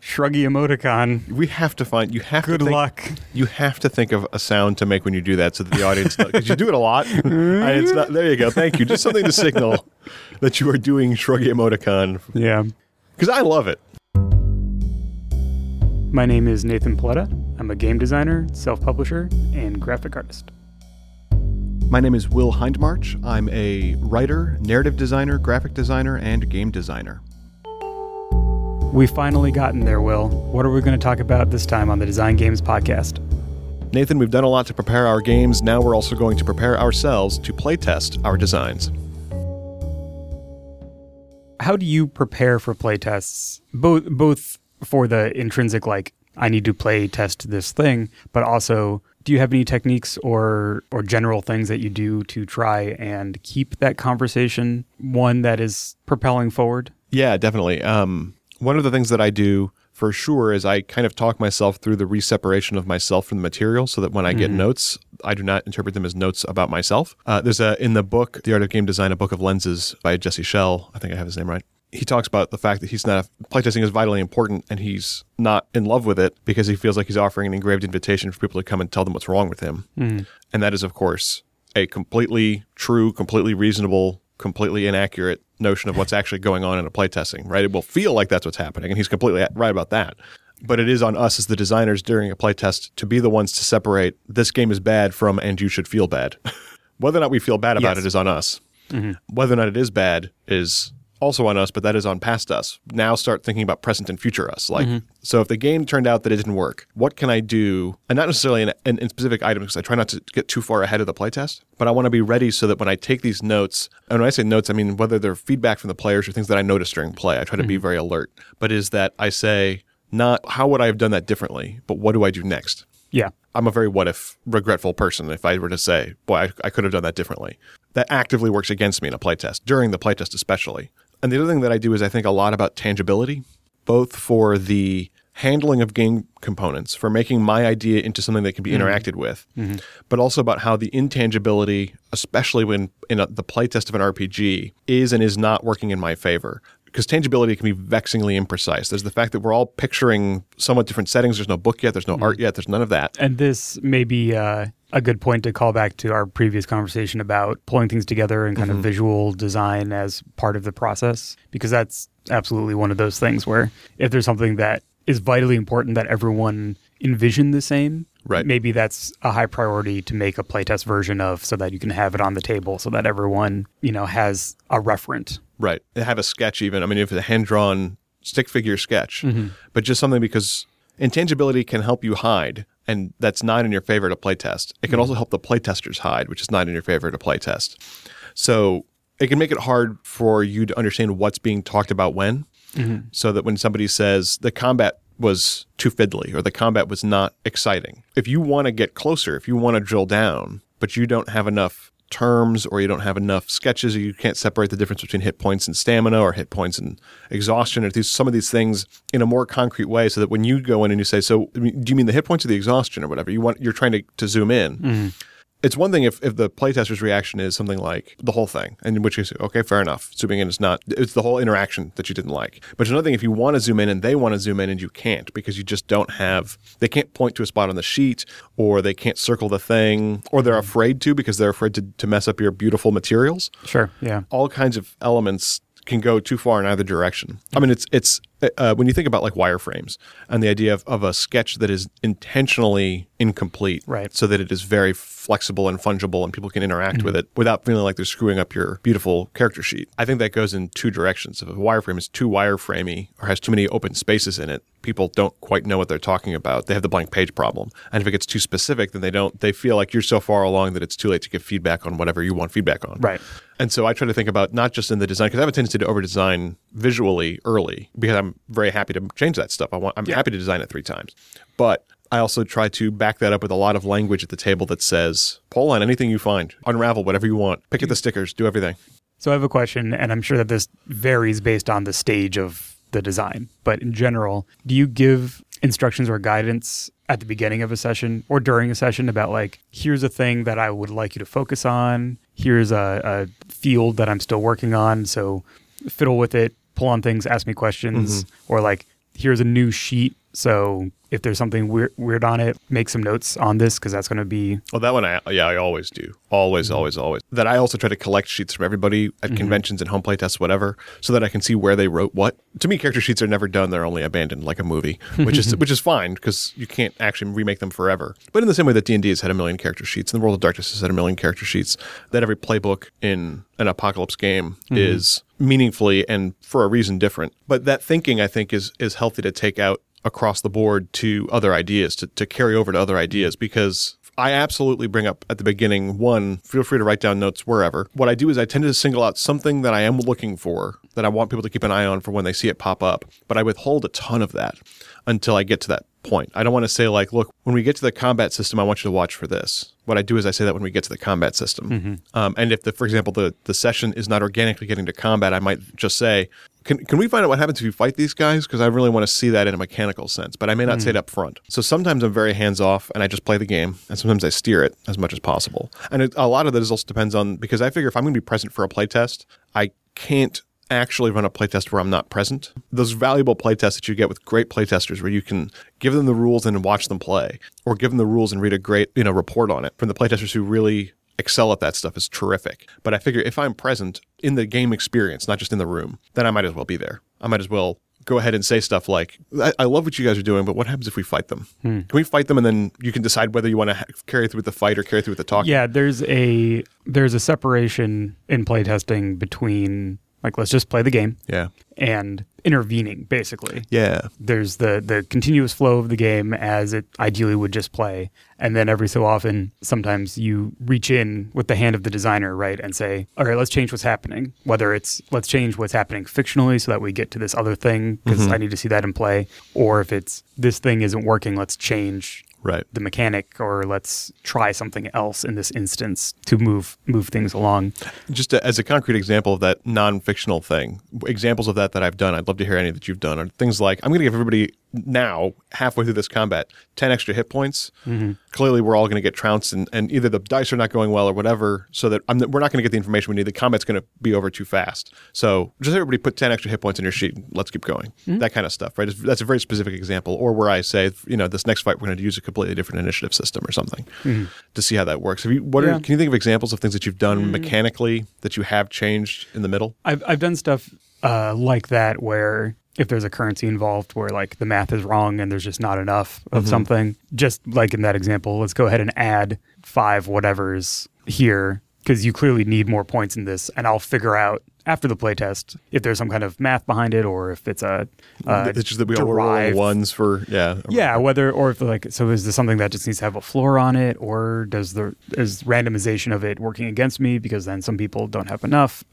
shruggy emoticon. We have to find, you have good to think, luck. You have to think of a sound to make when you do that so that the audience knows, because you do it a lot. It's not, there you go. Thank you. Just something to signal that you are doing shruggy emoticon. Yeah. Because I love it. My name is Nathan Paletta. I'm a game designer, self-publisher, and graphic artist. My name is Will Hindmarch. I'm a writer, narrative designer, graphic designer, and game designer. We've finally gotten there, Will. What are we going to talk about this time on the Design Games Podcast? Nathan, we've done a lot to prepare our games. Now we're also going to prepare ourselves to playtest our designs. How do you prepare for playtests? Both for the intrinsic, like, I need to playtest this thing, but also, do you have any techniques or general things that you do to try and keep that conversation one that is propelling forward? Yeah, definitely. One of the things that I do for sure is I kind of talk myself through the reseparation of myself from the material so that when I get notes, I do not interpret them as notes about myself. In the book, The Art of Game Design, A Book of Lenses by Jesse Schell, I think I have his name right. He talks about the fact that playtesting is vitally important and he's not in love with it because he feels like he's offering an engraved invitation for people to come and tell them what's wrong with him. Mm. And that is, of course, a completely true, completely reasonable, completely inaccurate notion of what's actually going on in a playtesting, right? It will feel like that's what's happening, and he's completely right about that. But it is on us as the designers during a playtest to be the ones to separate this game is bad from and you should feel bad. Whether or not we feel bad about it is on us. Mm-hmm. Whether or not it is bad is also on us, but that is on past us. Now start thinking about present and future us. Like, so if the game turned out that it didn't work, what can I do? And not necessarily in specific items, because I try not to get too far ahead of the playtest, but I want to be ready so that when I take these notes, and when I say notes, I mean whether they're feedback from the players or things that I notice during play, I try to be very alert. But is that I say, not how would I have done that differently, but what do I do next? Yeah. I'm a very regretful person if I were to say, boy, I could have done that differently. That actively works against me in a playtest, during the playtest especially. And the other thing that I do is I think a lot about tangibility, both for the handling of game components, for making my idea into something that can be interacted with, but also about how the intangibility, especially when in the playtest of an RPG, is and is not working in my favor. Because tangibility can be vexingly imprecise. There's the fact that we're all picturing somewhat different settings. There's no book yet. There's no art yet. There's none of that. And this may be a good point to call back to our previous conversation about pulling things together and kind of visual design as part of the process. Because that's absolutely one of those things where if there's something that is vitally important that everyone envision the same, right, maybe that's a high priority to make a playtest version of so that you can have it on the table so that everyone, has a reference. Right. They have a sketch even. I mean, if it's a hand-drawn stick figure sketch, but just something because intangibility can help you hide, and that's not in your favor to playtest. It can also help the playtesters hide, which is not in your favor to playtest. So it can make it hard for you to understand what's being talked about when, so that when somebody says the combat was too fiddly or the combat was not exciting, if you want to get closer, if you want to drill down, but you don't have enough terms or you don't have enough sketches or you can't separate the difference between hit points and stamina or hit points and exhaustion or some of these things in a more concrete way so that when you go in and you say, so do you mean the hit points or the exhaustion or whatever, you're trying to zoom in. It's one thing if the playtester's reaction is something like the whole thing, in which you say, okay, fair enough. Zooming in is not, it's the whole interaction that you didn't like. But it's another thing if you want to zoom in and they want to zoom in and you can't because you just don't have, they can't point to a spot on the sheet or they can't circle the thing or they're afraid to because they're afraid to mess up your beautiful materials. Sure, yeah. All kinds of elements can go too far in either direction. I mean, it's when you think about like wireframes and the idea of a sketch that is intentionally incomplete, right, so that it is very flexible and fungible and people can interact with it without feeling like they're screwing up your beautiful character sheet. I think that goes in two directions. If a wireframe is too wireframey or has too many open spaces in it, people don't quite know what they're talking about. They have the blank page problem. And if it gets too specific, then they feel like you're so far along that it's too late to give feedback on whatever you want feedback on. Right. And so I try to think about not just in the design, because I have a tendency to over-design visually early because I'm very happy to change that stuff. I'm happy to design it 3 times. But I also try to back that up with a lot of language at the table that says, pull on anything you find, unravel whatever you want, pick at the stickers, do everything. So I have a question, and I'm sure that this varies based on the stage of the design. But in general, do you give instructions or guidance at the beginning of a session or during a session about like, here's a thing that I would like you to focus on, here's a field that I'm still working on, so fiddle with it, pull on things, ask me questions, or like, here's a new sheet. So if there's something weird on it, make some notes on this because that's going to be... Oh, that one, I always do. Always. That I also try to collect sheets from everybody at conventions and home play tests, whatever, so that I can see where they wrote what. To me, character sheets are never done. They're only abandoned like a movie, which is fine because you can't actually remake them forever. But in the same way that D&D has had a million character sheets and the World of Darkness has had a million character sheets, that every playbook in an apocalypse game is meaningfully and for a reason different. But that thinking, I think, is healthy to take out across the board to other ideas, to carry over to other ideas, because I absolutely bring up at the beginning, one, feel free to write down notes wherever. What I do is I tend to single out something that I am looking for, that I want people to keep an eye on for when they see it pop up, but I withhold a ton of that until I get to that point. I don't want to say like, look, when we get to the combat system, I want you to watch for this. What I do is I say that when we get to the combat system. And if, for example, the session is not organically getting to combat, I might just say, Can we find out what happens if you fight these guys? Because I really want to see that in a mechanical sense, but I may not say it up front. So sometimes I'm very hands-off and I just play the game, and sometimes I steer it as much as possible. And a lot of that also depends on, because I figure if I'm going to be present for a playtest, I can't actually run a playtest where I'm not present. Those valuable playtests that you get with great playtesters where you can give them the rules and watch them play, or give them the rules and read a great report on it from the playtesters who really excel at that stuff is terrific. But I figure if I'm present in the game experience, not just in the room, then I might as well be there. I might as well go ahead and say stuff like, I love what you guys are doing, but what happens if we fight them? Can we fight them? And then you can decide whether you want to carry through with the fight or carry through with the talk. Yeah, there's a separation in playtesting between, like, let's just play the game. Yeah. And intervening, basically. Yeah. There's the continuous flow of the game as it ideally would just play. And then every so often, sometimes you reach in with the hand of the designer, right? And say, all right, let's change what's happening. Whether it's, let's change what's happening fictionally so that we get to this other thing because I need to see that in play. Or if it's, this thing isn't working, let's change the mechanic, or let's try something else in this instance to move things along. Just as a concrete example of that non-fictional thing, examples of that I've done, I'd love to hear any that you've done, are things like, I'm going to give everybody now, halfway through this combat, 10 extra hit points. Clearly, we're all going to get trounced, and either the dice are not going well or whatever, so that we're not going to get the information we need. The combat's going to be over too fast. So just everybody put 10 extra hit points in your sheet. And let's keep going. That kind of stuff, right? That's a very specific example. Or where I say, this next fight, we're going to use a completely different initiative system or something to see how that works. Can you think of examples of things that you've done mechanically that you have changed in the middle? I've done stuff like that where... if there's a currency involved where like the math is wrong and there's just not enough of something, just like in that example, let's go ahead and add 5 whatevers here because you clearly need more points in this, and I'll figure out after the playtest if there's some kind of math behind it, or if it's a it's just that we all roll ones for whether, or if like, so is this something that just needs to have a floor on it, or is randomization of it working against me because then some people don't have enough,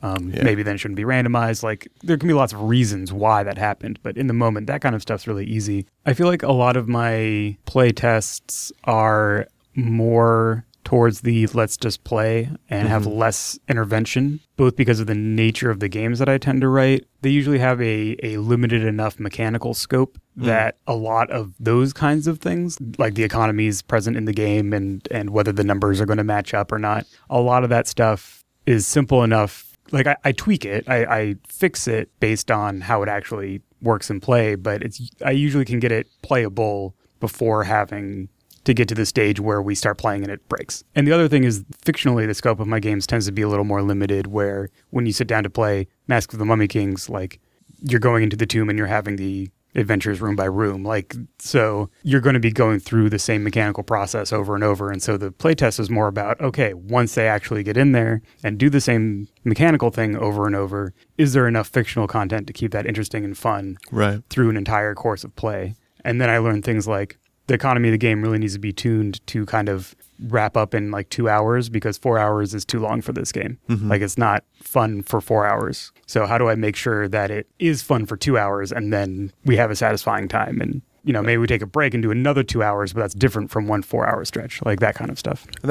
maybe then it shouldn't be randomized. Like, there can be lots of reasons why that happened, but in the moment that kind of stuff's really easy. I feel like a lot of my playtests are more towards the let's just play and have less intervention, both because of the nature of the games that I tend to write. They usually have a limited enough mechanical scope that a lot of those kinds of things, like the economy is present in the game and whether the numbers are going to match up or not, a lot of that stuff is simple enough. Like, I tweak it, I fix it based on how it actually works in play, but I usually can get it playable before having to get to the stage where we start playing and it breaks. And the other thing is, fictionally, the scope of my games tends to be a little more limited, where when you sit down to play Mask of the Mummy Kings, like, you're going into the tomb and you're having the adventures room by room. Like, so you're going to be going through the same mechanical process over and over. And so the playtest is more about, okay, once they actually get in there and do the same mechanical thing over and over, is there enough fictional content to keep that interesting and fun through an entire course of play? And then I learned things like, the economy of the game really needs to be tuned to kind of wrap up in like 2 hours because 4 hours is too long for this game. Like, it's not fun for 4 hours. So how do I make sure that it is fun for 2 hours and then we have a satisfying time? And, maybe we take a break and do another 2 hours, but that's different from 1 4-hour stretch, like that kind of stuff. And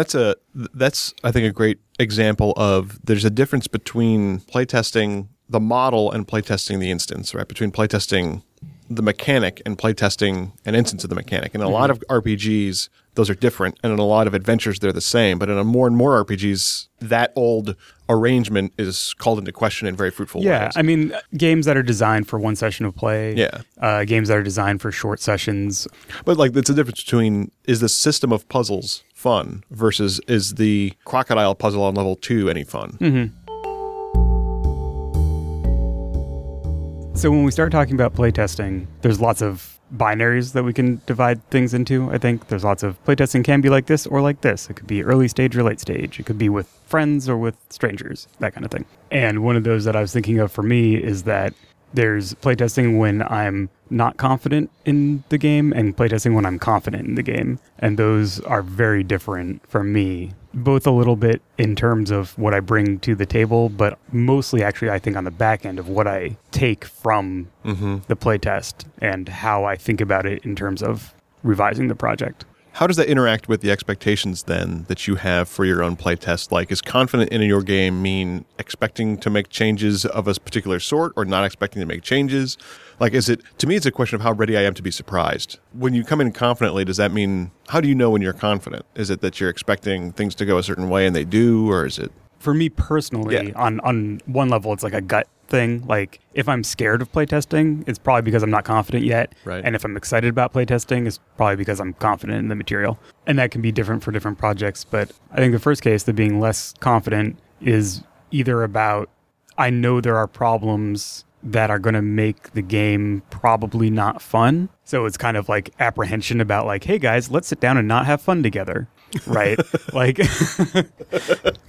that's I think, a great example of, there's a difference between playtesting the model and playtesting the instance, right? Between playtesting the mechanic and playtesting an instance of the mechanic. And in a lot of RPGs, those are different. And in a lot of adventures, they're the same. But in a more and more RPGs, that old arrangement is called into question in very fruitful ways. Yeah, I mean, games that are designed for one session of play, games that are designed for short sessions. But like, it's the difference between, is the system of puzzles fun versus is the crocodile puzzle on level 2 any fun? Mm-hmm. So when we start talking about playtesting, there's lots of binaries that we can divide things into, I think. There's lots of playtesting can be like this or like this. It could be early stage or late stage. It could be with friends or with strangers, that kind of thing. And one of those that I was thinking of for me is that there's playtesting when I'm not confident in the game and playtesting when I'm confident in the game. And those are very different for me, both a little bit in terms of what I bring to the table, but mostly actually I think on the back end of what I take from the playtest and how I think about it in terms of revising the project. How does that interact with the expectations then that you have for your own playtest? Like, is confident in your game mean expecting to make changes of a particular sort or not expecting to make changes? Like, is it, to me, it's a question of how ready I am to be surprised. When you come in confidently, does that mean, how do you know when you're confident? Is it that you're expecting things to go a certain way and they do, or is it? For me personally, on one level, it's like a gut thing. Like, if I'm scared of playtesting, it's probably because I'm not confident yet. Right. And if I'm excited about playtesting, it's probably because I'm confident in the material. And that can be different for different projects. But I think the first case, the being less confident, is either about, I know there are problems that are going to make the game probably not fun. So it's kind of like apprehension about like, hey guys, let's sit down and not have fun together. Right. Like,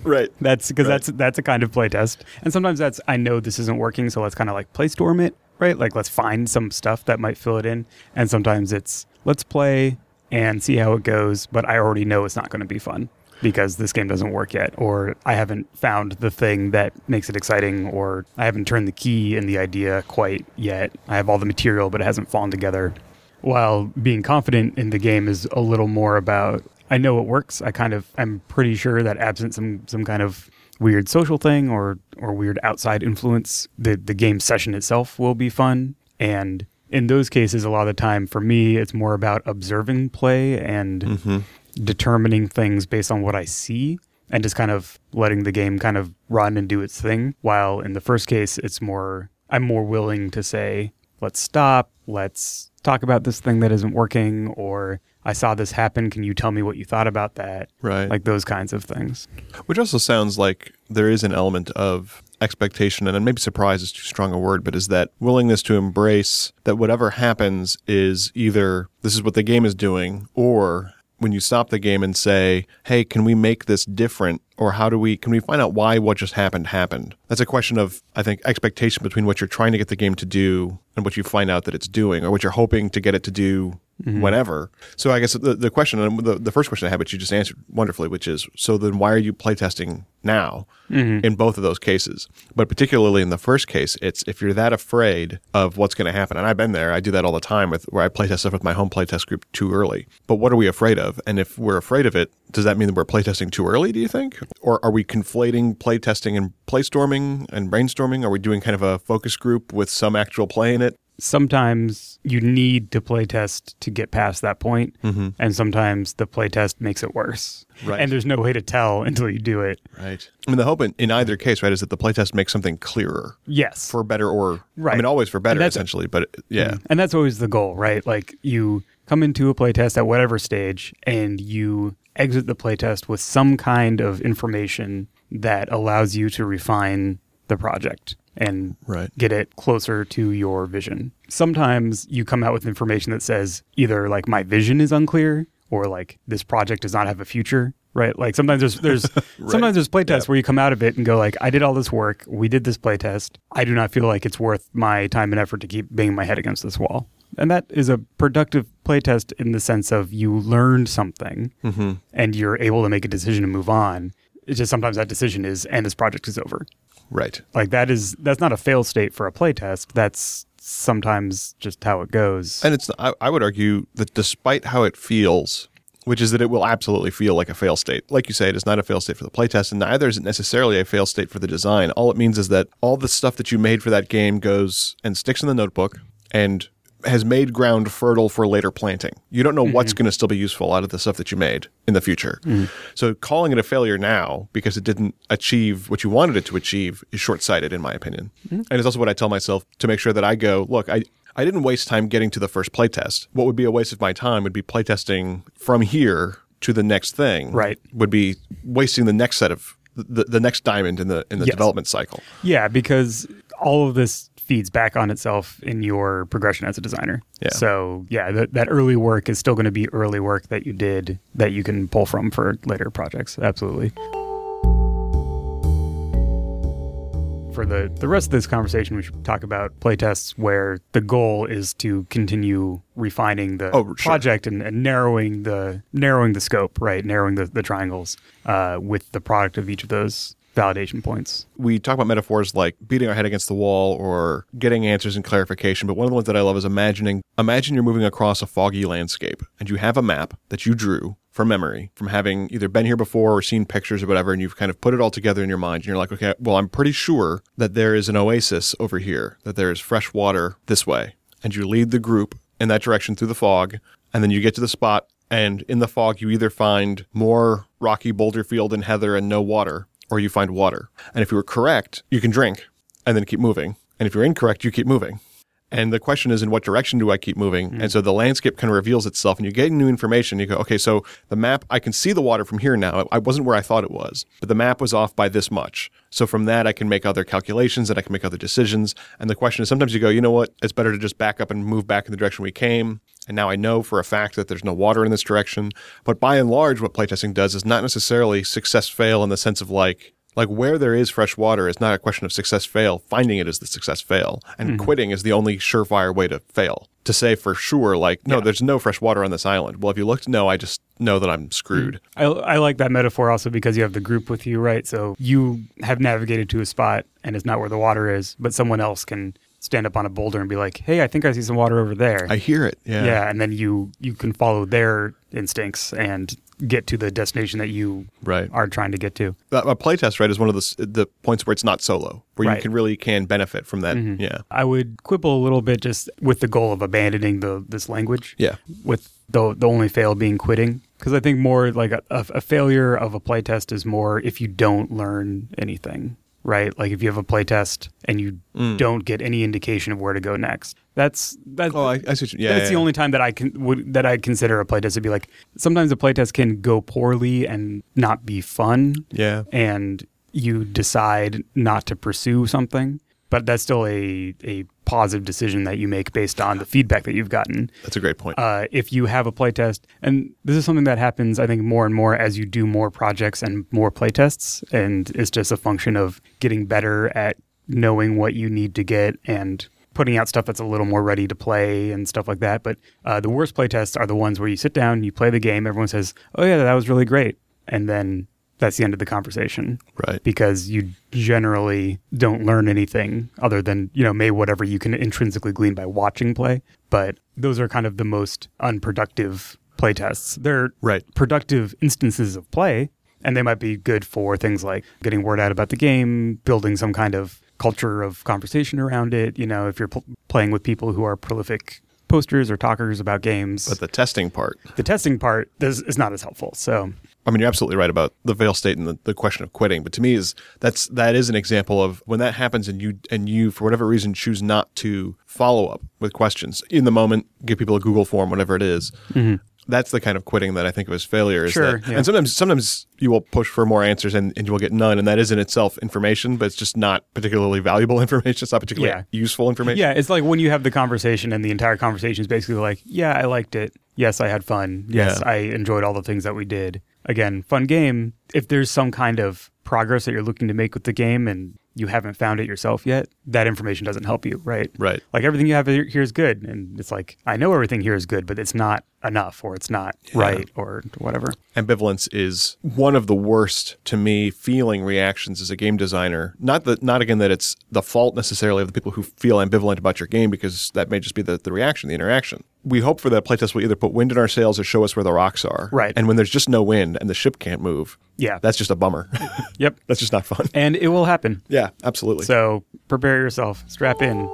right. That's because that's a kind of playtest. And sometimes that's, I know this isn't working, so let's kind of like play storm it, right? Like, let's find some stuff that might fill it in. And sometimes it's, let's play and see how it goes, but I already know it's not going to be fun because this game doesn't work yet, or I haven't found the thing that makes it exciting, or I haven't turned the key in the idea quite yet. I have all the material, but it hasn't fallen together. While being confident in the game is a little more about, I know it works. I kind of am pretty sure that absent some kind of weird social thing or weird outside influence, the game session itself will be fun. And in those cases, a lot of the time for me, it's more about observing play and determining things based on what I see and just kind of letting the game kind of run and do its thing. While in the first case, it's more, I'm more willing to say, let's stop, let's talk about this thing that isn't working, or I saw this happen. Can you tell me what you thought about that? Right. Like those kinds of things. Which also sounds like there is an element of expectation, and maybe surprise is too strong a word, but is that willingness to embrace that whatever happens is either this is what the game is doing, or when you stop the game and say, hey, can we make this different? Or can we find out why what just happened? That's a question of, I think, expectation between what you're trying to get the game to do and what you find out that it's doing, or what you're hoping to get it to do whenever. So I guess the question, and the first question I had, which you just answered wonderfully, which is, so then why are you playtesting now in both of those cases? But particularly in the first case, it's if you're that afraid of what's going to happen. And I've been there. I do that all the time where I playtest stuff with my home playtest group too early. But what are we afraid of? And if we're afraid of it, does that mean that we're playtesting too early, do you think? Or are we conflating playtesting and playstorming and brainstorming? Are we doing kind of a focus group with some actual play in it? Sometimes you need to playtest to get past that point, and sometimes the playtest makes it worse. Right. And there's no way to tell until you do it. Right. I mean, the hope in either case, right, is that the playtest makes something clearer. Yes. For better or, I mean, always for better, essentially, but yeah. And that's always the goal, right? Like, you come into a playtest at whatever stage, and you exit the playtest with some kind of information that allows you to refine the project and get it closer to your vision. Sometimes you come out with information that says either like my vision is unclear, or like this project does not have a future, right? Like sometimes there's sometimes there's playtests where you come out of it and go like, I did all this work, we did this playtest, I do not feel like it's worth my time and effort to keep banging my head against this wall. And that is a productive playtest in the sense of you learned something and you're able to make a decision to move on. It's just sometimes that decision is, and this project is over. Right. Like that's not a fail state for a playtest. That's sometimes just how it goes. And it's, I would argue that despite how it feels, which is that it will absolutely feel like a fail state. Like you say, it is not a fail state for the playtest, and neither is it necessarily a fail state for the design. All it means is that all the stuff that you made for that game goes and sticks in the notebook and has made ground fertile for later planting. You don't know what's going to still be useful out of the stuff that you made in the future. So calling it a failure now because it didn't achieve what you wanted it to achieve is short-sighted, in my opinion. And it's also what I tell myself to make sure that I go, look, I didn't waste time getting to the first playtest. What would be a waste of my time would be playtesting from here to the next thing. Right. Would be wasting the next set of the next diamond in the development cycle. Yeah, because all of this feeds back on itself in your progression as a designer. Yeah. So yeah, that early work is still going to be early work that you did that you can pull from for later projects. Absolutely. For the rest of this conversation, we should talk about playtests where the goal is to continue refining the project and narrowing the scope, right? Narrowing the triangles with the product of each of those validation points. We talk about metaphors like beating our head against the wall or getting answers and clarification, but one of the ones that I love is imagine you're moving across a foggy landscape and you have a map that you drew from memory, from having either been here before or seen pictures or whatever, and you've kind of put it all together in your mind. And you're like, okay, well, I'm pretty sure that there is an oasis over here, that there is fresh water this way. And you lead the group in that direction through the fog, and then you get to the spot, and in the fog, you either find more rocky boulder field and heather and no water, or you find water. And if you were correct, you can drink and then keep moving. And if you're incorrect, you keep moving. And the question is, in what direction do I keep moving? And so the landscape kind of reveals itself and you get new information. You go, okay, so the map, I can see the water from here now. I wasn't where I thought it was, but the map was off by this much. So from that, I can make other calculations and I can make other decisions. And the question is, sometimes you go, you know what? It's better to just back up and move back in the direction we came. And now I know for a fact that there's no water in this direction. But by and large, what playtesting does is not necessarily success-fail in the sense of like where there is fresh water is not a question of success-fail. Finding it is the success-fail. And quitting is the only surefire way to fail. To say for sure, there's no fresh water on this island. Well, if you looked, no, I just know that I'm screwed. I like that metaphor also because you have the group with you, right? So you have navigated to a spot and it's not where the water is, but someone else can stand up on a boulder and be like, hey, I think I see some water over there. I hear it. Yeah. Yeah. And then you can follow their instincts and get to the destination that you are trying to get to. A playtest, right, is one of the points where it's not solo, where you can really benefit from that. Yeah. I would quibble a little bit just with the goal of abandoning this language. Yeah. With the only fail being quitting. Because I think more like a failure of a playtest is more if you don't learn anything. Right? Like if you have a playtest and you don't get any indication of where to go next, that's the only time that I consider a playtest to be like, sometimes a playtest can go poorly and not be fun. Yeah. And you decide not to pursue something, but that's still a positive decision that you make based on the feedback that you've gotten. That's a great point. If you have a playtest, and this is something that happens, I think, more and more as you do more projects and more playtests, and it's just a function of getting better at knowing what you need to get and putting out stuff that's a little more ready to play and stuff like that. But the worst playtests are the ones where you sit down, you play the game, everyone says, oh yeah, that was really great. And then that's the end of the conversation. Right. Because you generally don't learn anything other than, maybe whatever you can intrinsically glean by watching play. But those are kind of the most unproductive playtests. They're productive instances of play, and they might be good for things like getting word out about the game, building some kind of culture of conversation around it. If you're playing with people who are prolific posters or talkers about games. But the testing part is not as helpful. So I mean, you're absolutely right about the fail state and the question of quitting. But to me, that is an example of when that happens and you, for whatever reason, choose not to follow up with questions in the moment, give people a Google form, whatever it is. That's the kind of quitting that I think of as failure. Sure. That, yeah. And sometimes you will push for more answers and you will get none. And that is in itself information, but it's just not particularly valuable information. It's not particularly useful information. Yeah. It's like when you have the conversation and the entire conversation is basically like, yeah, I liked it. Yes, I had fun. Yes, I enjoyed all the things that we did. Again, fun game. If there's some kind of progress that you're looking to make with the game and you haven't found it yourself yet, that information doesn't help you, right? Right. Like everything you have here is good. And it's like, I know everything here is good, but it's not enough or it's not right or whatever. Ambivalence is one of the worst, to me, feeling reactions as a game designer. Not again that it's the fault necessarily of the people who feel ambivalent about your game, because that may just be the reaction, the interaction. We hope for that playtest will either put wind in our sails or show us where the rocks are. Right. And when there's just no wind and the ship can't move, that's just a bummer. Yep. That's just not fun. And it will happen. Yeah, absolutely. So prepare yourself. Strap in.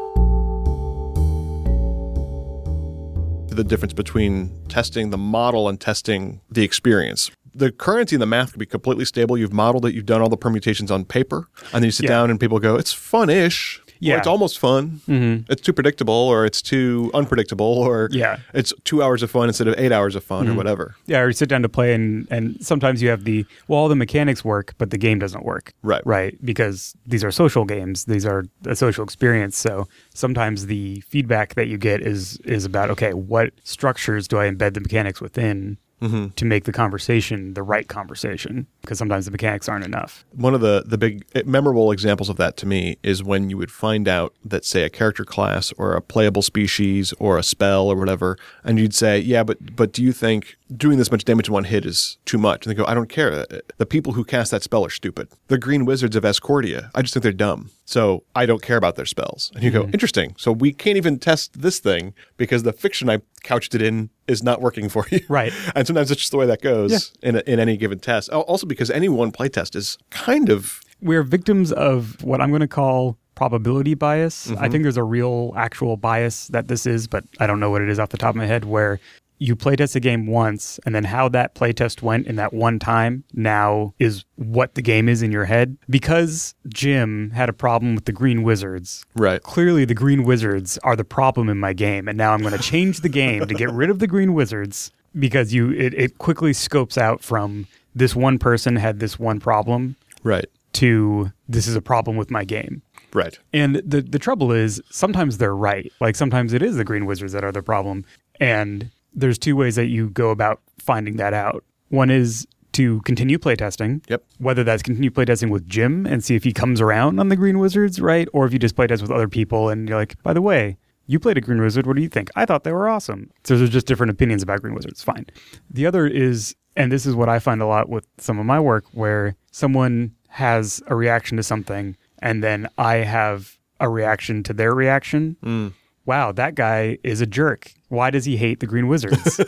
the difference between testing the model and testing the experience. The currency and the math can be completely stable. You've modeled it. You've done all the permutations on paper. And then you sit down and people go, it's fun-ish. Yeah. Or it's almost fun. Mm-hmm. It's too predictable or it's too unpredictable or it's 2 hours of fun instead of 8 hours of fun or whatever. Yeah, or you sit down to play and sometimes you have all the mechanics work, but the game doesn't work. Right. Because these are social games. These are a social experience. So sometimes the feedback that you get is about, okay, what structures do I embed the mechanics within? Mm-hmm. To make the conversation the right conversation, because sometimes the mechanics aren't enough. One of the big memorable examples of that to me is when you would find out that, say, a character class or a playable species or a spell or whatever, and you'd say, yeah, but do you think doing this much damage in one hit is too much? And they go, I don't care. The people who cast that spell are stupid. The Green Wizards of Ascordia, I just think they're dumb. So I don't care about their spells. And you go, interesting. So we can't even test this thing because the fiction I couched it in is not working for you. Right. And sometimes it's just the way that goes in any given test. Also because any one playtest is kind of... We're victims of what I'm going to call probability bias. Mm-hmm. I think there's a real actual bias that this is, but I don't know what it is off the top of my head, where you playtest a game once and then how that playtest went in that one time now is what the game is in your head. Because Jim had a problem with the Green Wizards. Right. Clearly the Green Wizards are the problem in my game, and now I'm going to change the game to get rid of the Green Wizards, because it quickly scopes out from this one person had this one problem. Right. To this is a problem with my game. Right. And the trouble is sometimes they're right. Like sometimes it is the Green Wizards that are the problem, and there's two ways that you go about finding that out. One is to continue playtesting. Yep. Whether that's continue playtesting with Jim and see if he comes around on the Green Wizards, right? Or if you just playtest with other people and you're like, by the way, you played a Green Wizard. What do you think? I thought they were awesome. So there's just different opinions about Green Wizards. Fine. The other is, and this is what I find a lot with some of my work, where someone has a reaction to something and then I have a reaction to their reaction. Mm. Wow, that guy is a jerk. Why does he hate the Green Wizards?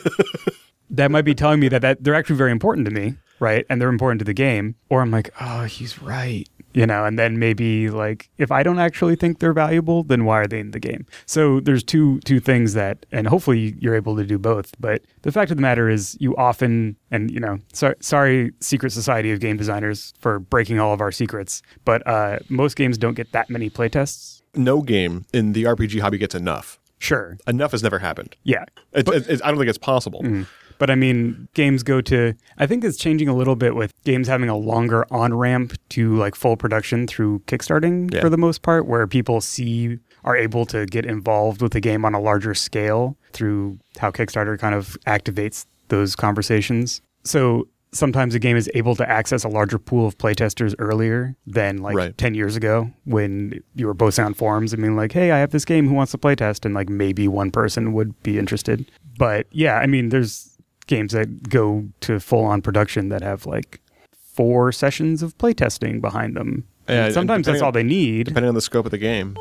That might be telling me that they're actually very important to me, right? And they're important to the game. Or I'm like, oh, he's right. You know, and then maybe like, if I don't actually think they're valuable, then why are they in the game? So there's two things that, and hopefully you're able to do both. But the fact of the matter is you often, and you know, sorry, secret society of game designers for breaking all of our secrets, but most games don't get that many playtests. No game in the RPG hobby gets enough. Sure. Enough has never happened. Yeah. I don't think it's possible. Mm-hmm. But I mean, games go to, I think it's changing a little bit with games having a longer on-ramp to like full production through Kickstarting for the most part, where people are able to get involved with the game on a larger scale through how Kickstarter kind of activates those conversations. So sometimes a game is able to access a larger pool of playtesters earlier than 10 years ago, when you were posting on forums and being like, hey, I have this game, who wants to playtest? And like maybe one person would be interested. But yeah, I mean, there's games that go to full-on production that have like 4 sessions of playtesting behind them. Yeah, and sometimes that's all they need. Depending on the scope of the game.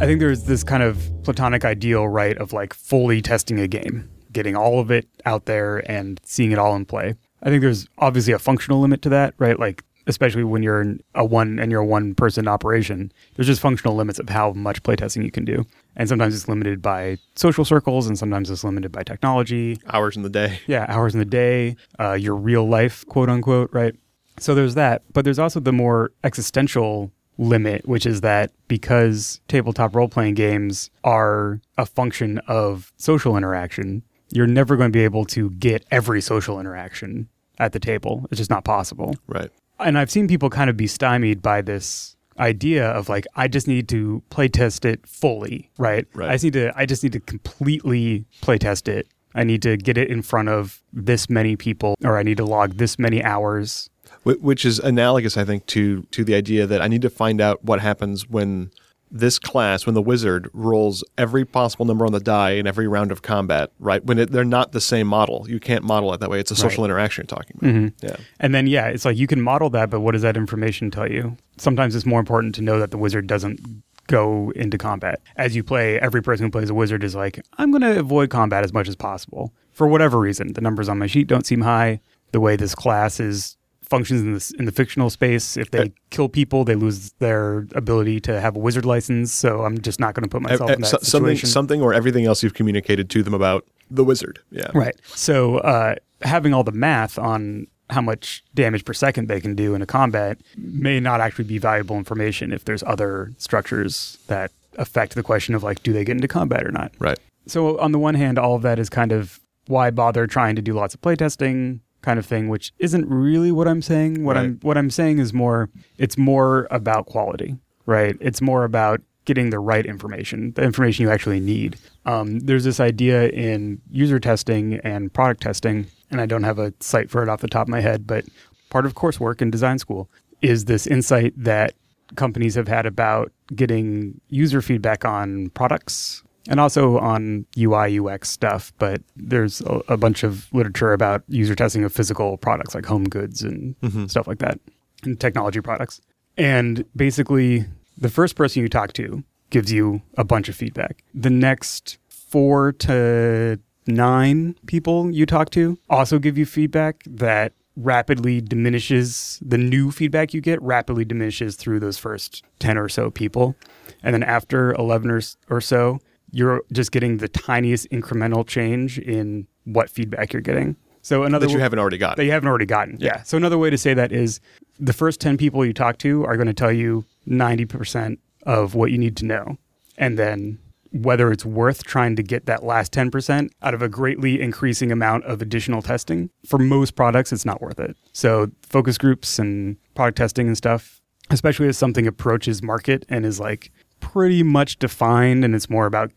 I think there's this kind of platonic ideal, right, of like fully testing a game, getting all of it out there and seeing it all in play. I think there's obviously a functional limit to that, right? Like, especially when you're a one-person operation, there's just functional limits of how much playtesting you can do. And sometimes it's limited by social circles, and sometimes it's limited by technology. Hours in the day. Yeah, hours in the day, your real life, quote-unquote, right? So there's that. But there's also the more existential limit, which is that because tabletop role-playing games are a function of social interaction, you're never going to be able to get every social interaction at the table. It's just not possible. Right. And I've seen people kind of be stymied by this idea of like, I just need to playtest it fully, right? I just need to completely playtest it. I need to get it in front of this many people, or I need to log this many hours. Which is analogous, I think, to the idea that I need to find out what happens when this class, when the wizard rolls every possible number on the die in every round of combat, right? When they're not the same model. You can't model it that way. It's a social interaction you're talking about. Mm-hmm. Yeah. And then, yeah, it's like you can model that, but what does that information tell you? Sometimes it's more important to know that the wizard doesn't go into combat. As you play, every person who plays a wizard is like, I'm going to avoid combat as much as possible. For whatever reason, the numbers on my sheet don't seem high. The way this class is functions in the fictional space. If they kill people, they lose their ability to have a wizard license. So I'm just not going to put myself in that situation. Something or everything else you've communicated to them about the wizard. Yeah. Right. So having all the math on how much damage per second they can do in a combat may not actually be valuable information if there's other structures that affect the question of, like, do they get into combat or not? Right. So on the one hand, all of that is kind of why bother trying to do lots of playtesting kind of thing, which isn't really what I'm saying. What I'm saying is more, it's more about quality, right? It's more about getting the right information, the information you actually need. There's this idea in user testing and product testing, and I don't have a site for it off the top of my head, but part of coursework in design school is this insight that companies have had about getting user feedback on products and also on UI, UX stuff. But there's a bunch of literature about user testing of physical products like home goods and stuff like that, and technology products. And basically, the first person you talk to gives you a bunch of feedback. The next 4 to 9 people you talk to also give you feedback that rapidly diminishes. The new feedback you get rapidly diminishes through those first 10 or so people. And then after 11 or so, you're just getting the tiniest incremental change in what feedback you're getting. So another that you haven't already gotten. Yeah. So another way to say that is the first 10 people you talk to are going to tell you 90% of what you need to know. And then whether it's worth trying to get that last 10% out of a greatly increasing amount of additional testing, for most products, it's not worth it. So focus groups and product testing and stuff, especially as something approaches market and is like pretty much defined and it's more about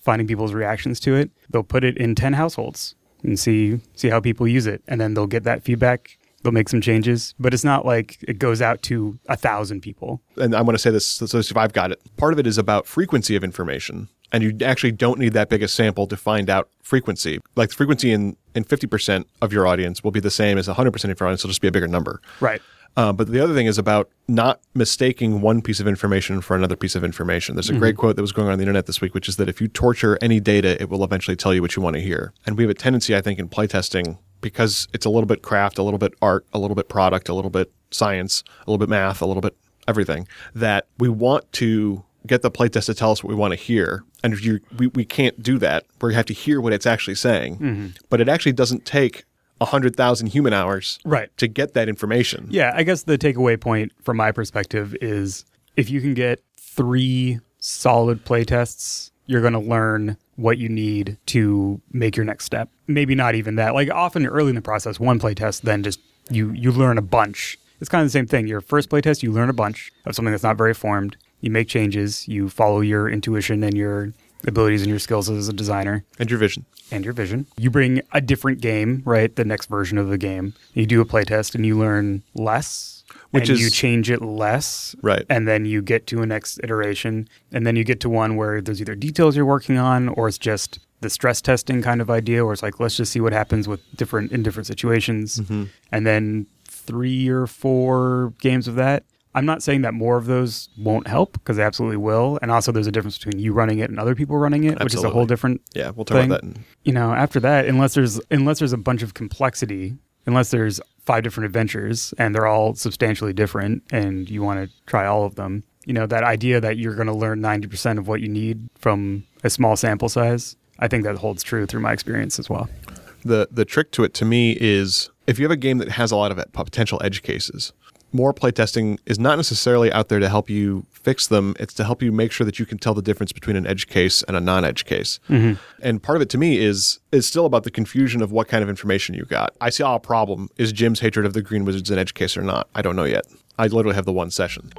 finding people's reactions to it, they'll put it in 10 households and see how people use it. And then they'll get that feedback. They'll make some changes, but it's not like it goes out to 1,000 people. And I want to say this, so if I've got it, part of it is about frequency of information. And you actually don't need that big a sample to find out frequency. Like the frequency in 50% of your audience will be the same as 100% of your audience. It'll just be a bigger number. Right. But the other thing is about not mistaking one piece of information for another piece of information. There's a great quote that was going on the internet this week, which is that if you torture any data, it will eventually tell you what you want to hear. And we have a tendency, I think, in playtesting, because it's a little bit craft, a little bit art, a little bit product, a little bit science, a little bit math, a little bit everything, that we want to get the playtest to tell us what we want to hear. And if we can't do that. We have to hear what it's actually saying. But it actually doesn't take 100,000 human hours to get that information. Yeah, I guess the takeaway point from my perspective is if you can get 3 solid playtests, you're going to learn what you need to make your next step. Maybe not even that. Like often early in the process, one playtest, then just you learn a bunch. It's kind of the same thing. Your first playtest, you learn a bunch of something that's not very formed. You make changes. You follow your intuition and your abilities and your skills as a designer. And your vision. You bring a different game, right? The next version of the game. You do a playtest and you learn less. You change it less, right? And then you get to a next iteration, and then you get to one where there's either details you're working on, or it's just the stress testing kind of idea, where it's like, let's just see what happens with different situations, and then 3 or 4 games of that. I'm not saying that more of those won't help, because they absolutely will, and also there's a difference between you running it and other people running it, which is a whole different thing. Yeah, we'll talk about that. You know, after that, unless there's a bunch of complexity. Unless there's 5 different adventures and they're all substantially different and you want to try all of them, you know, that idea that you're going to learn 90% of what you need from a small sample size, I think that holds true through my experience as well. The trick to it to me is if you have a game that has a lot of potential edge cases, more playtesting is not necessarily out there to help you fix them. It's to help you make sure that you can tell the difference between an edge case and a non-edge case. And part of it to me is still about the confusion of what kind of information you got. I see a problem. Is Jim's hatred of the green wizards an edge case or not? I don't know yet. I literally have the one session.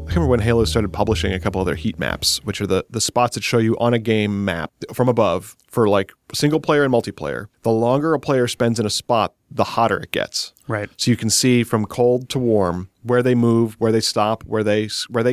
I remember when Halo started publishing a couple of their heat maps, which are the spots that show you on a game map from above for like single player and multiplayer. The longer a player spends in a spot, the hotter it gets. Right. So you can see from cold to warm where they move, where they stop, where they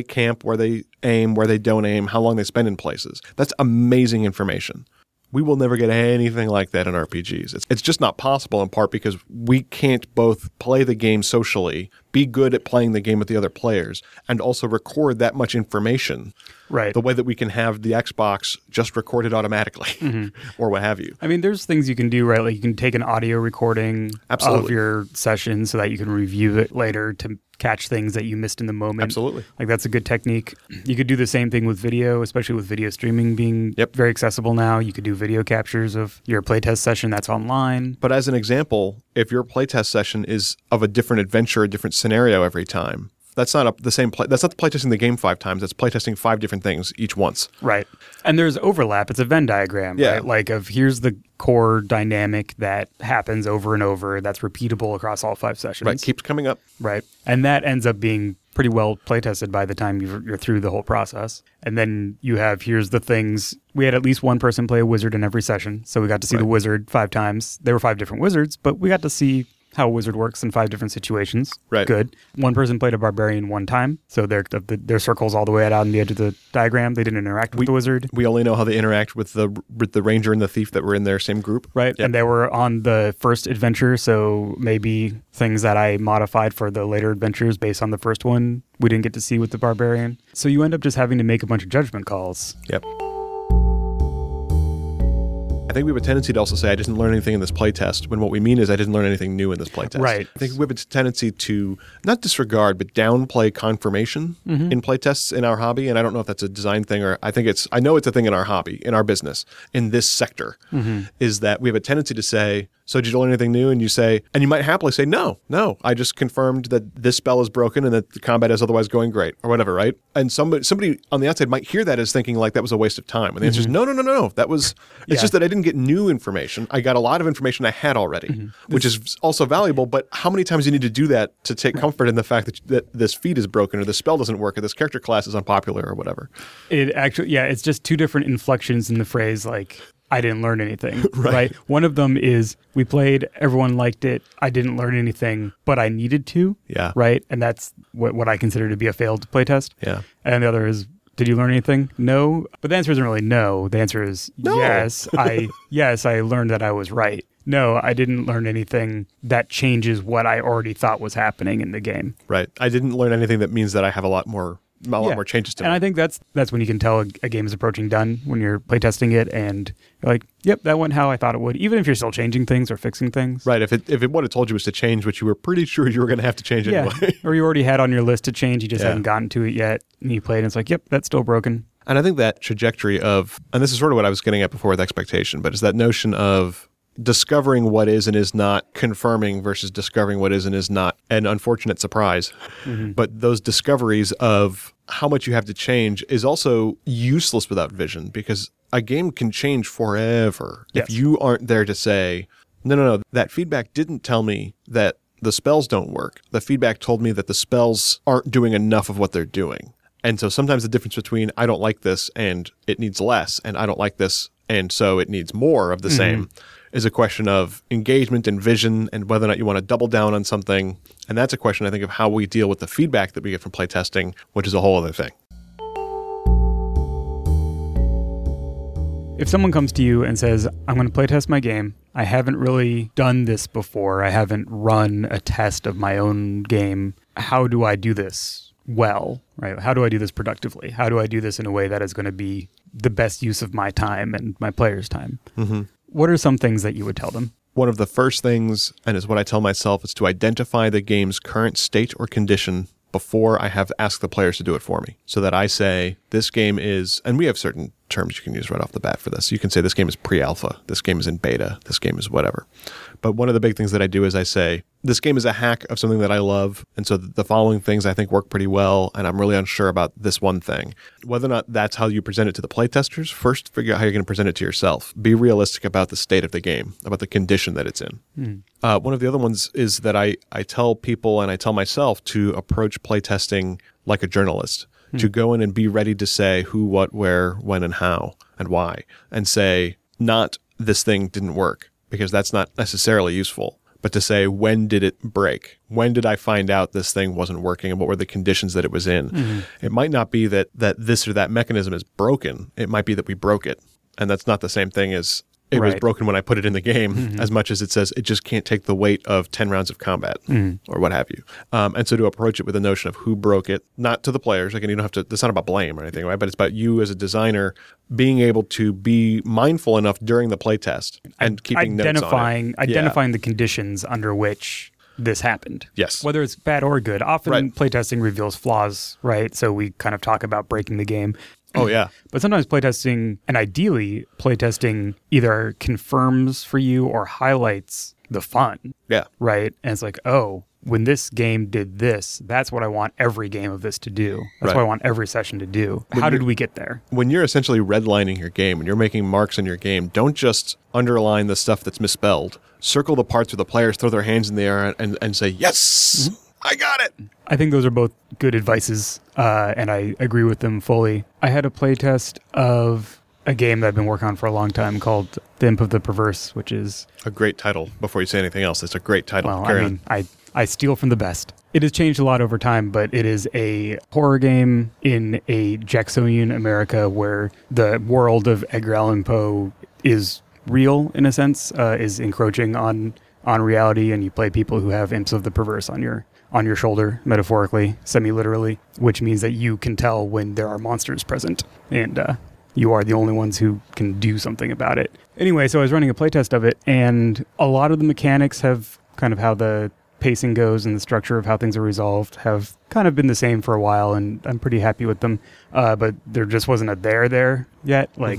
camp, where they aim, where they don't aim, how long they spend in places. That's amazing information. We will never get anything like that in RPGs. It's just not possible, in part because we can't both play the game socially be good at playing the game with the other players, and also record that much information. Right. The way that we can have the Xbox just recorded automatically or what have you. I mean, there's things you can do, right? Like you can take an audio recording of your session so that you can review it later to catch things that you missed in the moment. Absolutely. Like that's a good technique. You could do the same thing with video, especially with video streaming being very accessible now. You could do video captures of your playtest session that's online. But as an example, if your playtest session is of a different adventure, a different scenario every time, that's not the same play. That's not playtesting the game five times. That's playtesting five different things each once. Right. And there's overlap. It's a Venn diagram, right? Like of here's the core dynamic that happens over and over that's repeatable across all five sessions. Right. Keeps coming up. Right. And that ends up being pretty well playtested by the time you're through the whole process. And then you have here's the things. We had at least one person play a wizard in every session. So we got to see the wizard five times. There were five different wizards, but we got to see how a wizard works in five different situations. Right. Good. One person played a barbarian one time, so their circle's all the way out on the edge of the diagram. They didn't interact with the wizard. We only know how they interact with the ranger and the thief that were in their same group. Right. Yep. And they were on the first adventure, so maybe things that I modified for the later adventures based on the first one we didn't get to see with the barbarian. So you end up just having to make a bunch of judgment calls. Yep. I think we have a tendency to also say, I didn't learn anything in this playtest, when what we mean is I didn't learn anything new in this playtest. Right. I think we have a tendency to not disregard, but downplay confirmation in playtests in our hobby. And I don't know if that's a design thing or I know it's a thing in our hobby, in our business, in this sector, is that we have a tendency to say, so did you learn anything new? And you say, and you might happily say, no, I just confirmed that this spell is broken and that the combat is otherwise going great or whatever, right? And somebody on the outside might hear that as thinking like that was a waste of time. And the answer is no. It's just that I didn't get new information. I got a lot of information I had already, which is also valuable, but how many times do you need to do that to take comfort in the fact that this feat is broken or this spell doesn't work or this character class is unpopular or whatever? It actually, it's just two different inflections in the phrase like, I didn't learn anything, right? One of them is we played, everyone liked it. I didn't learn anything, but I needed to, right? And that's what I consider to be a failed playtest. Yeah. And the other is, did you learn anything? No. But the answer isn't really no. The answer is no. Yes. I learned that I was right. No, I didn't learn anything that changes what I already thought was happening in the game. Right. I didn't learn anything that means that I have a lot more changes to it. And I think that's when you can tell a game is approaching done, when you're playtesting it and you're like, yep, that went how I thought it would, even if you're still changing things or fixing things. Right, if what it told you was to change, which you were pretty sure you were going to have to change anyway. Or you already had on your list to change, you just haven't gotten to it yet, and you played and it's like, yep, that's still broken. And I think that trajectory of, and this is sort of what I was getting at before with expectation, but it's that notion of discovering what is and is not, confirming versus discovering what is and is not, an unfortunate surprise. But those discoveries of how much you have to change is also useless without vision, because a game can change forever. Yes. If you aren't there to say, no, that feedback didn't tell me that the spells don't work. The feedback told me that the spells aren't doing enough of what they're doing. And so sometimes the difference between I don't like this and it needs less, and I don't like this and so it needs more of the same, is a question of engagement and vision and whether or not you want to double down on something. And that's a question, I think, of how we deal with the feedback that we get from playtesting, which is a whole other thing. If someone comes to you and says, I'm going to playtest my game, I haven't really done this before, I haven't run a test of my own game, how do I do this well, right? How do I do this productively? How do I do this in a way that is going to be the best use of my time and my player's time? What are some things that you would tell them? One of the first things, and is what I tell myself, is to identify the game's current state or condition before I have asked the players to do it for me. So that I say, this game is, and we have certain terms you can use right off the bat for this. You can say this game is pre-alpha, this game is in beta, this game is whatever. But one of the big things that I do is I say, this game is a hack of something that I love, and so the following things I think work pretty well, and I'm really unsure about this one thing. Whether or not that's how you present it to the playtesters, first figure out how you're going to present it to yourself. Be realistic about the state of the game, about the condition that it's in. One of the other ones is that I tell people and I tell myself to approach playtesting like a journalist, to go in and be ready to say who, what, where, when, and how, and why, and say not this thing didn't work, because that's not necessarily useful. But to say, when did it break? When did I find out this thing wasn't working, and what were the conditions that it was in? It might not be that this or that mechanism is broken. It might be that we broke it. And that's not the same thing as it was broken when I put it in the game, as much as it says it just can't take the weight of 10 rounds of combat or what have you. And so to approach it with the notion of who broke it, not to the players, again, you don't have to, it's not about blame or anything, right? But it's about you as a designer being able to be mindful enough during the playtest and keeping notes on it. Identifying the conditions under which this happened. Yes. Whether it's bad or good. Often playtesting reveals flaws, right? So we kind of talk about breaking the game. Oh, yeah. But sometimes playtesting, and ideally playtesting, either confirms for you or highlights the fun. Yeah. Right? And it's like, oh, when this game did this, that's what I want every game of this to do. That's what I want every session to do. How did we get there? When you're essentially redlining your game, when you're making marks on your game, don't just underline the stuff that's misspelled. Circle the parts where the players throw their hands in the air and say, yes, I got it. I think those are both good advices, and I agree with them fully. I had a playtest of a game that I've been working on for a long time called The Imp of the Perverse, which is... a great title. Before you say anything else, it's a great title. Well, I steal from the best. It has changed a lot over time, but it is a horror game in a Jacksonian America where the world of Edgar Allan Poe is real, in a sense, is encroaching on reality, and you play people who have imps of the perverse on your shoulder, metaphorically, semi-literally, which means that you can tell when there are monsters present, and you are the only ones who can do something about it. Anyway, so I was running a playtest of it, and a lot of the mechanics have kind of how the pacing goes and the structure of how things are resolved have kind of been the same for a while, and I'm pretty happy with them, but there just wasn't a there there yet. Like,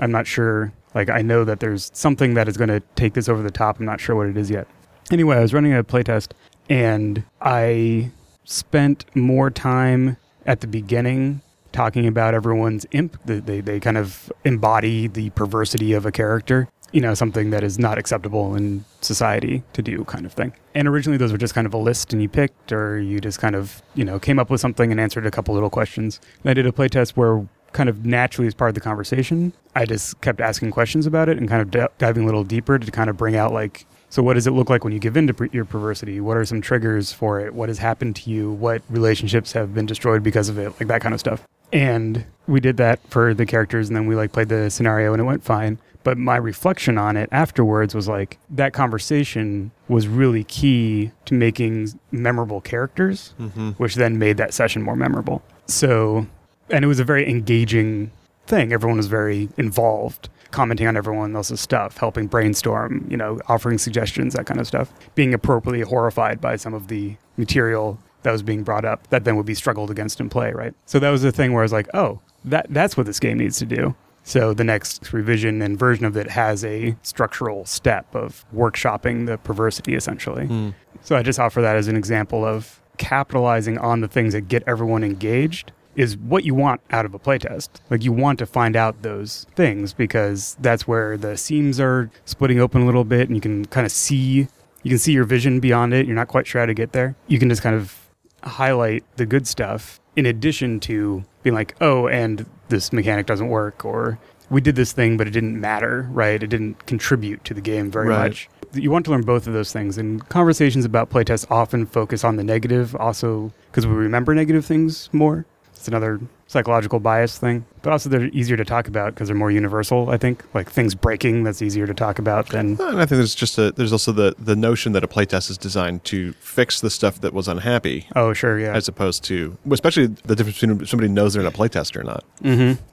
I'm not sure. Like, I know that there's something that is going to take this over the top. I'm not sure what it is yet. Anyway, I was running a playtest, and I spent more time at the beginning talking about everyone's imp. They kind of embody the perversity of a character, you know, something that is not acceptable in society to do, kind of thing. And originally those were just kind of a list, and you picked, or you just kind of, you know, came up with something and answered a couple little questions. And I did a playtest where kind of naturally as part of the conversation, I just kept asking questions about it and kind of diving a little deeper to kind of bring out, like, so what does it look like when you give in to your perversity? What are some triggers for it? What has happened to you? What relationships have been destroyed because of it? Like, that kind of stuff. And we did that for the characters, and then we, like, played the scenario, and it went fine. But my reflection on it afterwards was, like, that conversation was really key to making memorable characters, which then made that session more memorable. So... and it was a very engaging thing. Everyone was very involved, commenting on everyone else's stuff, helping brainstorm, you know, offering suggestions, that kind of stuff. Being appropriately horrified by some of the material that was being brought up that then would be struggled against in play, right? So that was the thing where I was like, oh, that's what this game needs to do. So the next revision and version of it has a structural step of workshopping the perversity, essentially. So I just offer that as an example of capitalizing on the things that get everyone engaged is what you want out of a playtest. Like, you want to find out those things because that's where the seams are splitting open a little bit, and you can kind of see, you can see your vision beyond it. You're not quite sure how to get there. You can just kind of highlight the good stuff in addition to being like, oh, and this mechanic doesn't work, or we did this thing, but it didn't matter, right? It didn't contribute to the game very much. You want to learn both of those things, and conversations about playtests often focus on the negative also because we remember negative things more. It's another psychological bias thing, but also they're easier to talk about because they're more universal, I think. Like, things breaking, that's easier to talk about than... And I think there's also the notion that a playtest is designed to fix the stuff that was unhappy. Oh, sure, yeah. As opposed to, especially the difference between somebody knows they're in a playtest or not.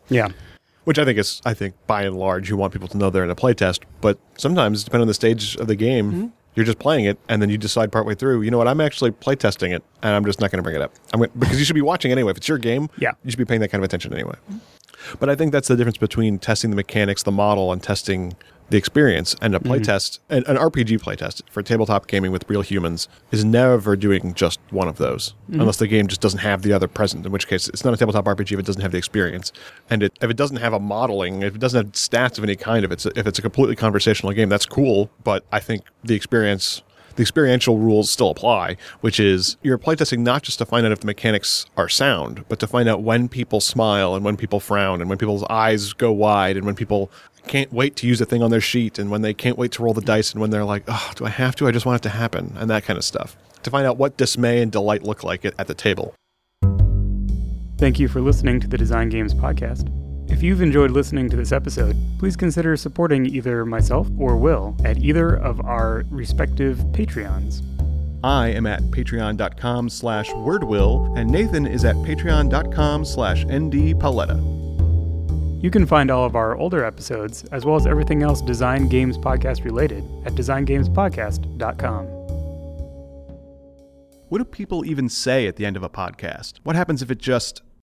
Yeah. Which I think by and large, you want people to know they're in a playtest, but sometimes, depending on the stage of the game... You're just playing it, and then you decide partway through, you know what, I'm actually playtesting it, and I'm just not going to bring it up. Because you should be watching anyway. If it's your game, you should be paying that kind of attention anyway. But I think that's the difference between testing the mechanics, the model, and testing the experience. And a playtest, an RPG playtest for tabletop gaming with real humans, is never doing just one of those, unless the game just doesn't have the other present, in which case it's not a tabletop RPG if it doesn't have the experience. And if it doesn't have a modeling, if it doesn't have stats of any kind, if it's a completely conversational game, that's cool. But I think the experiential rules still apply, which is you're playtesting not just to find out if the mechanics are sound, but to find out when people smile and when people frown and when people's eyes go wide and when people can't wait to use a thing on their sheet and when they can't wait to roll the dice and when they're like, oh, do I have to? I just want it to happen, and that kind of stuff. To find out what dismay and delight look like at the table. Thank you for listening to the Design Games Podcast. If you've enjoyed listening to this episode, please consider supporting either myself or Will at either of our respective Patreons. I am at patreon.com/wordwill, and Nathan is at patreon.com/ndpaletta. You can find all of our older episodes, as well as everything else Design Games Podcast related, at designgamespodcast.com. What do people even say at the end of a podcast? What happens if it just...